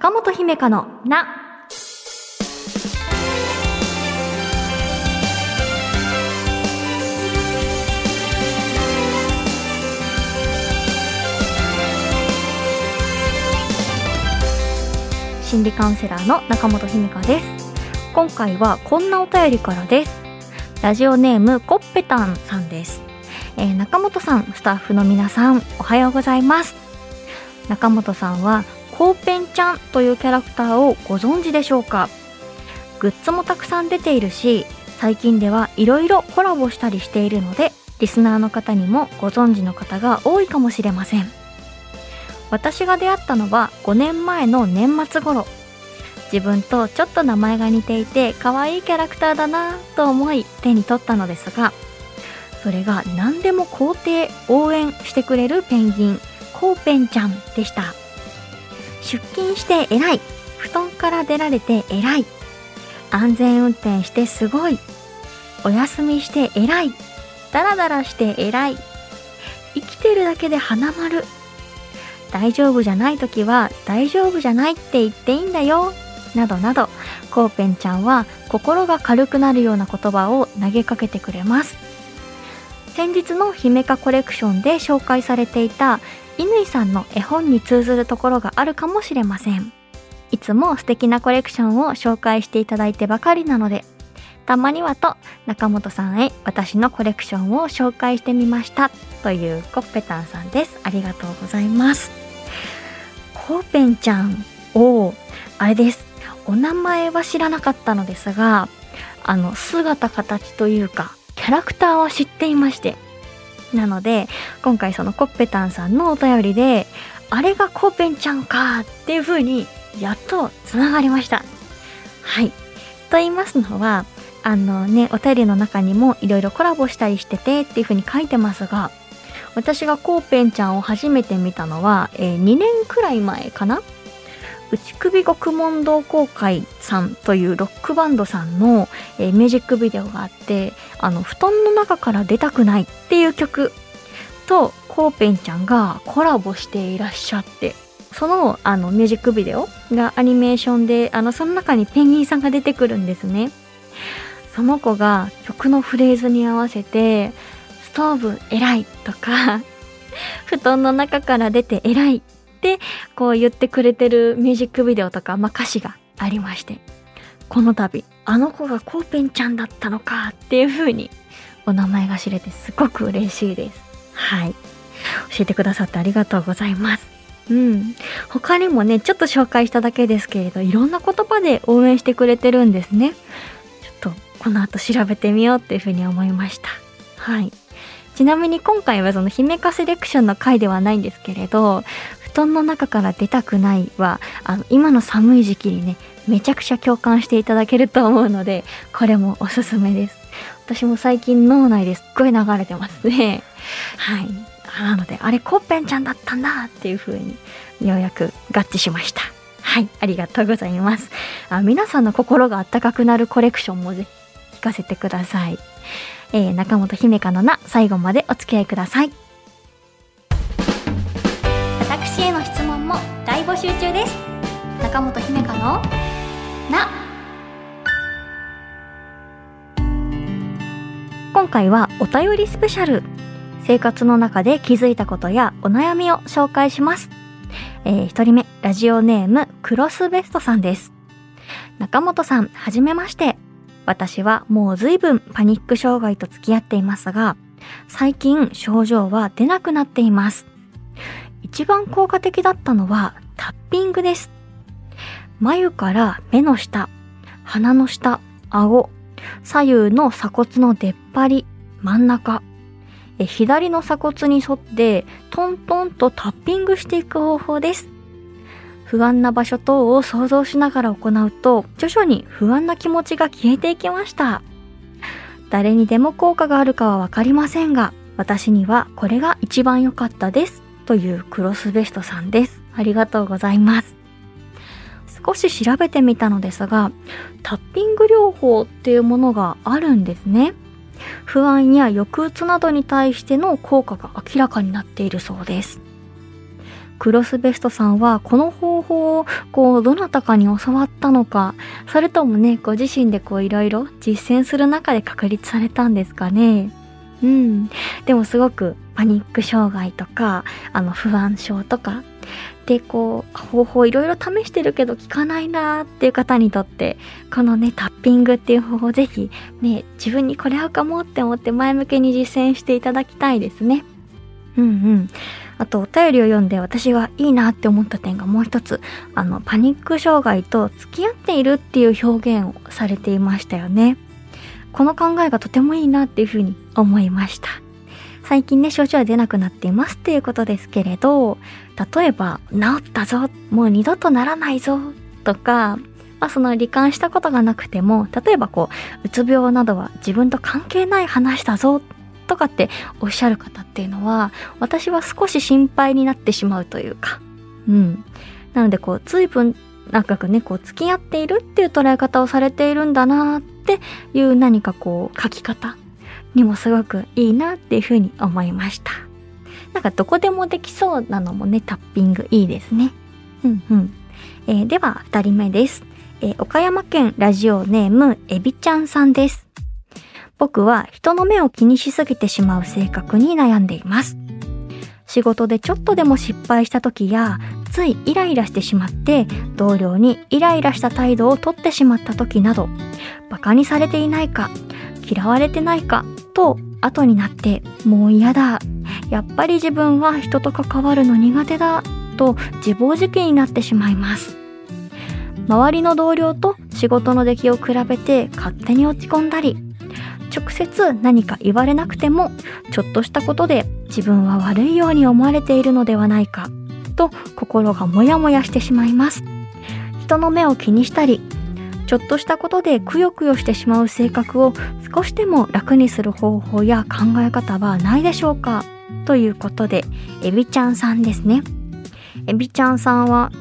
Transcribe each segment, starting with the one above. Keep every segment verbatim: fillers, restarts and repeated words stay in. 坂本姫香のな。心理カウンセラーの中本姫香です。今回はこんなお便りからです。ラジオネームコッペタンさんです、えー、中本さん、スタッフの皆さん、おはようございます。中本さんはコウペンちゃんというキャラクターをご存知でしょうか？グッズもたくさん出ているし、最近ではいろいろコラボしたりしているので、リスナーの方にもご存知の方が多いかもしれません。私が出会ったのはごねんまえの年末頃。自分とちょっと名前が似ていて可愛いキャラクターだなと思い手に取ったのですが、それが何でも肯定応援してくれるペンギン、コウペンちゃんでした。出勤して偉い、布団から出られて偉い、安全運転してすごい、お休みして偉い、ダラダラして偉い、生きてるだけで花丸、大丈夫じゃないときは大丈夫じゃないって言っていいんだよ、などなど、コウペンちゃんは心が軽くなるような言葉を投げかけてくれます。先日の姫香コレクションで紹介されていた乾さんの絵本に通ずるところがあるかもしれません。いつも素敵なコレクションを紹介していただいてばかりなので、たまにはと中本さんへ私のコレクションを紹介してみましたというコッペタンさんです。ありがとうございます。コウペンちゃんをあれです、お名前は知らなかったのですが、あの姿形というかキャラクターは知っていまして、なので今回そのコッペタンさんのお便りで、あれがコウペンちゃんかっていう風にやっとつながりました。はい、と言いますのは、あのね、お便りの中にもいろいろコラボしたりしててっていう風に書いてますが、私がコウペンちゃんを初めて見たのは、えー、にねんくらい前かな。内首獄門同好会さんというロックバンドさんの、えー、ミュージックビデオがあって、あの布団の中から出たくないっていう曲とコウペンちゃんがコラボしていらっしゃって、その、あのミュージックビデオがアニメーションで、あのその中にペンギンさんが出てくるんですね。その子が曲のフレーズに合わせてストーブ偉いとか布団の中から出て偉いでこう言ってくれてるミュージックビデオとか、まあ、歌詞がありまして、この度あの子がコウペンちゃんだったのかっていう風にお名前が知れてすごく嬉しいです。はい、教えてくださってありがとうございます。うん、他にもね、ちょっと紹介しただけですけれど、いろんな言葉で応援してくれてるんですね。ちょっとこの後調べてみようっていう風に思いました。はい、ちなみに今回はその姫香セレクションの回ではないんですけれど、布団の中から出たくないは、あの今の寒い時期にね、めちゃくちゃ共感していただけると思うので、これもおすすめです。私も最近脳内ですっごい流れてますね。はい、なのであれコウペンちゃんだったんだっていう風にようやく合致しました。はい、ありがとうございます。あ、皆さんの心があったかくなるコレクションもぜひ聞かせてください。えー、中本姫香のな、最後までお付き合いください。私への質問も大募集中です。中本姫香のな。今回はお便りスペシャル。生活の中で気づいたことやお悩みを紹介します。えー、ひとりめ、ラジオネームクロスベストさんです。中本さん、はじめまして。私はもう随分パニック障害と付き合っていますが、最近症状は出なくなっています。一番効果的だったのはタッピングです。眉から目の下、鼻の下、顎、左右の鎖骨の出っ張り、真ん中、え左の鎖骨に沿ってトントンとタッピングしていく方法です。不安な場所等を想像しながら行うと、徐々に不安な気持ちが消えていきました。誰にでも効果があるかはわかりませんが、私にはこれが一番良かったです。というクロスベストさんです。ありがとうございます。少し調べてみたのですが、タッピング療法っていうものがあるんですね。不安や抑うつなどに対しての効果が明らかになっているそうです。クロスベストさんはこの方法をこうどなたかに教わったのか、それともねご自身でこういろいろ実践する中で確立されたんですかね。うん、でもすごくパニック障害とかあの不安症とかでこう方法いろいろ試してるけど効かないなーっていう方にとってこのねタッピングっていう方法ぜひね自分にこれ合うかもって思って前向けに実践していただきたいですね。うんうん。あとお便りを読んで私がいいなって思った点がもう一つ、あのパニック障害と付き合っているっていう表現をされていましたよね。この考えがとてもいいなっていうふうに思いました。最近ね症状は出なくなっていますっていうことですけれど、例えば治ったぞもう二度とならないぞとか、まあ、その罹患したことがなくても例えばこううつ病などは自分と関係ない話だぞとかっておっしゃる方っていうのは私は少し心配になってしまうというか、うん、なのでこう随分長くねこう付き合っているっていう捉え方をされているんだなっていう何かこう書き方にもすごくいいなっていうふうに思いました。なんかどこでもできそうなのもねタッピングいいですね。うんうん、えー、ではふたりめです、えー、岡山県ラジオネームエビちゃんさんです。僕は人の目を気にしすぎてしまう性格に悩んでいます。仕事でちょっとでも失敗した時やついイライラしてしまって同僚にイライラした態度をとってしまった時など、バカにされていないか嫌われてないかと後になってもう嫌だ、やっぱり自分は人と関わるの苦手だと自暴自棄になってしまいます。周りの同僚と仕事の出来を比べて勝手に落ち込んだり、直接何か言われなくてもちょっとしたことで自分は悪いように思われているのではないかと心がモヤモヤしてしまいます。人の目を気にしたりちょっとしたことでくよくよしてしまう性格を少しでも楽にする方法や考え方はないでしょうか、ということでエビちゃんさんですね。エビちゃんさんは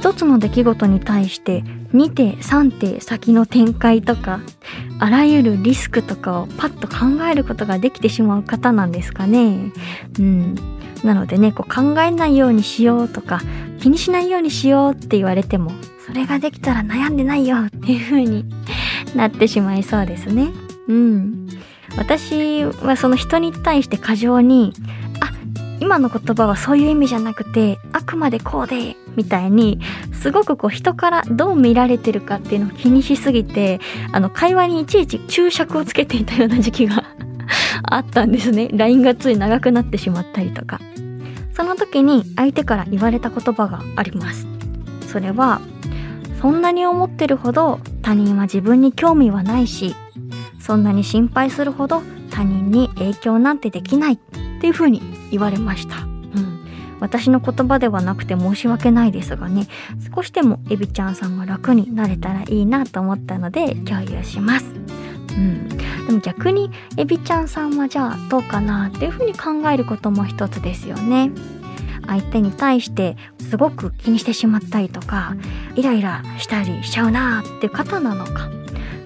一つの出来事に対してにてさんて先の展開とかあらゆるリスクとかをパッと考えることができてしまう方なんですかね。うん、なのでねこう考えないようにしようとか気にしないようにしようって言われてもそれができたら悩んでないよっていう風になってしまいそうですね。うん、私はその人に対して過剰にあ今の言葉はそういう意味じゃなくてあくまでこうでみたいにすごくこう人からどう見られてるかっていうのを気にしすぎてあの会話にいちいち注釈をつけていたような時期があったんですね。 ライン がつい長くなってしまったりとか、その時に相手から言われた言葉があります。それはそんなに思ってるほど他人は自分に興味はないし、そんなに心配するほど他人に影響なんてできないっていう風に言われました。私の言葉ではなくて申し訳ないですがね、少しでもエビちゃんさんが楽になれたらいいなと思ったので共有します。うん、でも逆にエビちゃんさんはじゃあどうかなっていうふうに考えることも一つですよね。相手に対してすごく気にしてしまったりとかイライラしたりしちゃうなーっていう方なのか、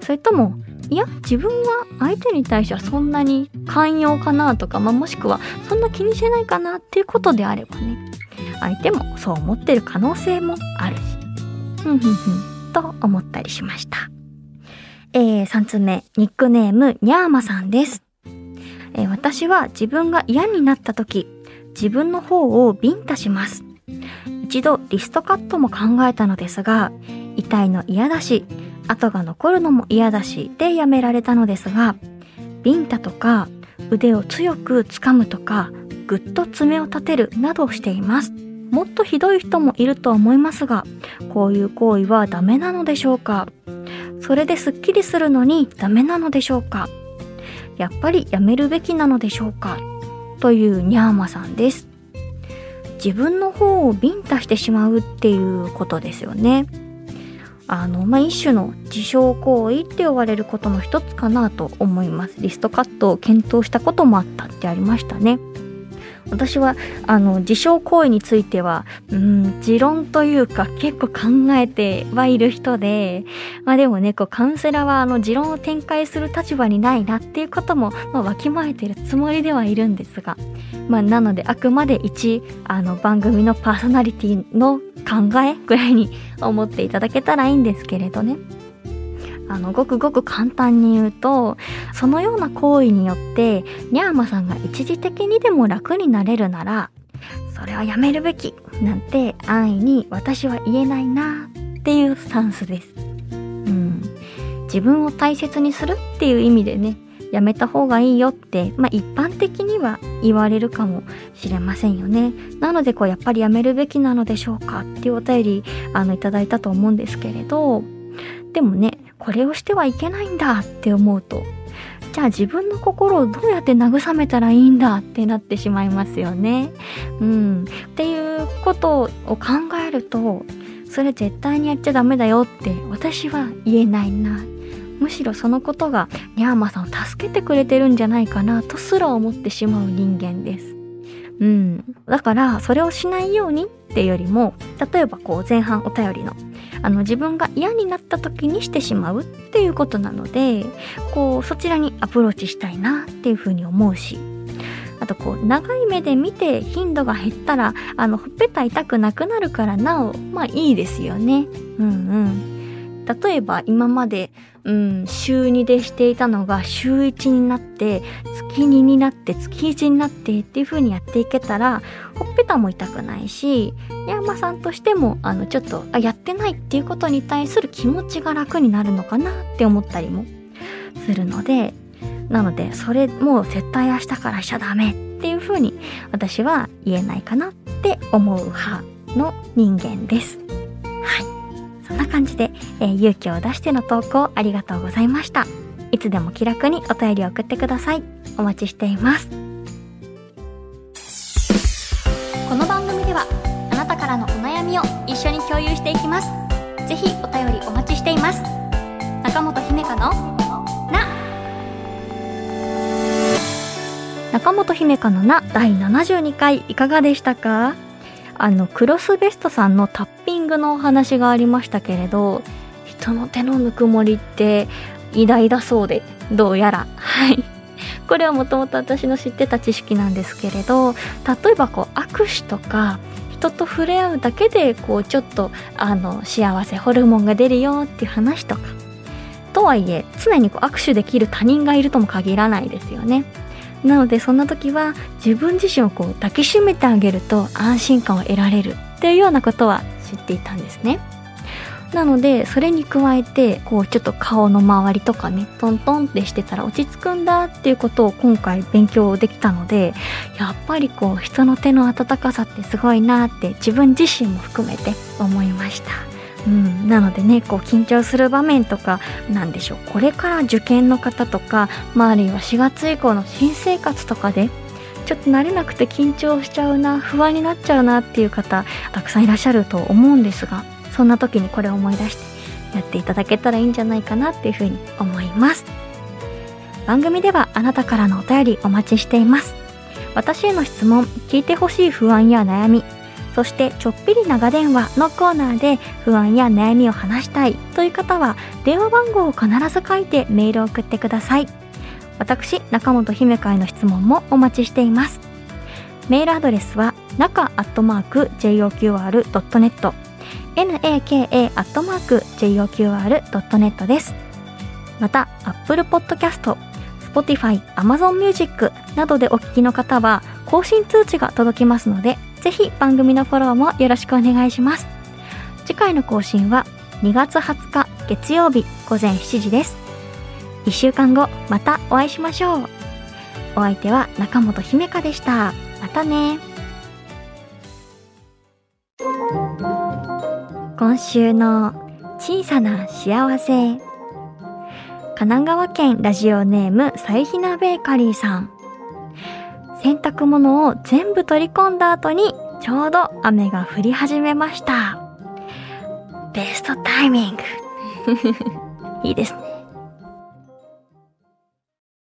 それともいや自分は相手に対してはそんなに寛容かなとか、まあ、もしくはそんな気にしてないかなっていうことであればね相手もそう思ってる可能性もあるしふんふんふんと思ったりしました。えー、みっつめニックネームにゃーまさんです。えー、私は自分が嫌になった時自分の方をビンタします。一度リストカットも考えたのですが痛いの嫌だし跡が残るのも嫌だしでやめられたのですが、ビンタとか腕を強く掴むとかぐっと爪を立てるなどをしています。もっとひどい人もいると思いますがこういう行為はダメなのでしょうか、それですっきりするのにダメなのでしょうか、やっぱりやめるべきなのでしょうか、というにゃーまさんです。自分の方をビンタしてしまうっていうことですよね。あのまあ、一種の自傷行為って呼ばれることの一つかなと思います。リストカットを検討したこともあったってありましたね。私はあの自傷行為については、うん、持論というか結構考えてはいる人で、まあでもね、こうカウンセラーはあの持論を展開する立場にないなっていうことも、まあ、わきまえてるつもりではいるんですが、まあなのであくまで一あの番組のパーソナリティの考えぐらいに思っていただけたらいいんですけれどね。あのごくごく簡単に言うと、そのような行為によってニャーマさんが一時的にでも楽になれるならそれはやめるべきなんて安易に私は言えないなっていうスタンスです、うん、自分を大切にするっていう意味でね、やめた方がいいよって、まあ、一般的には言われるかもしれませんよね。なのでこうやっぱりやめるべきなのでしょうかっていうお便りあのいただいたと思うんですけれど、でもね、これをしてはいけないんだって思うと、じゃあ自分の心をどうやって慰めたらいいんだってなってしまいますよね。うん、っていうことを考えると、それ絶対にやっちゃダメだよって私は言えないな。むしろそのことがニャーマさんを助けてくれてるんじゃないかなとすら思ってしまう人間です。うん、だからそれをしないようにっていうよりも、例えばこう前半お便りのあの自分が嫌になった時にしてしまうっていうことなので、こうそちらにアプローチしたいなっていうふうに思うし、あとこう長い目で見て頻度が減ったらあのほっぺた痛くなくなるからなおまあいいですよね。うんうん。例えば今まで、うん、しゅうにでしていたのがしゅういちになって月にになって月いちになってっていう風にやっていけたらほっぺたも痛くないし、ニャーマさんとしてもあのちょっとあやってないっていうことに対する気持ちが楽になるのかなって思ったりもするので、なのでそれもう絶対明日からしちゃダメっていう風に私は言えないかなって思う派の人間です。そんな感じで、えー、勇気を出しての投稿ありがとうございました。いつでも気楽にお便りを送ってください。お待ちしています。この番組ではあなたからのお悩みを一緒に共有していきます。ぜひお便りお待ちしています。中本姫香のな。中本姫香のなだいななじゅうにかいいかがでしたか？あのクロスベストさんのタッピングのお話がありましたけれど、人の手のぬくもりって偉大だそうで、どうやらはいこれはもともと私の知ってた知識なんですけれど、例えばこう握手とか人と触れ合うだけでこうちょっとあの幸せホルモンが出るよっていう話とか、とはいえ常にこう握手できる他人がいるとも限らないですよね。なのでそんな時は自分自身をこう抱きしめてあげると安心感を得られるっていうようなことは知っていたんですね。なのでそれに加えてこうちょっと顔の周りとかねトントンってしてたら落ち着くんだっていうことを今回勉強できたので、やっぱりこう人の手の温かさってすごいなって自分自身も含めて思いました。うん、なのでね、こう緊張する場面とか、なんでしょう、これから受験の方とか、まあ、あるいはしがつ以降の新生活とかでちょっと慣れなくて緊張しちゃうな、不安になっちゃうなっていう方たくさんいらっしゃると思うんですが、そんな時にこれを思い出してやっていただけたらいいんじゃないかなっていうふうに思います。番組ではあなたからのお便りお待ちしています。私への質問、聞いてほしい不安や悩み、そしてちょっぴり長電話のコーナーで不安や悩みを話したいという方は電話番号を必ず書いてメールを送ってください。私中本姫香への質問もお待ちしています。メールアドレスはなか アットマーク ジェイオーキューアール ドットネット エヌエーケーエー アットマーク ジェイオーキューアール ドットネット です。また アップルポッドキャスト、Spotify、AmazonMusic などでお聞きの方は更新通知が届きますので、ぜひ番組のフォローもよろしくお願いします。次回の更新はにがつはつか月曜日ごぜんしちじです。いっしゅうかんごまたお会いしましょう。お相手は中本姫香でした。またね。今週の小さな幸せ。神奈川県ラジオネームさゆひなベーカリーさん。洗濯物を全部取り込んだ後にちょうど雨が降り始めました。ベストタイミングいいですね。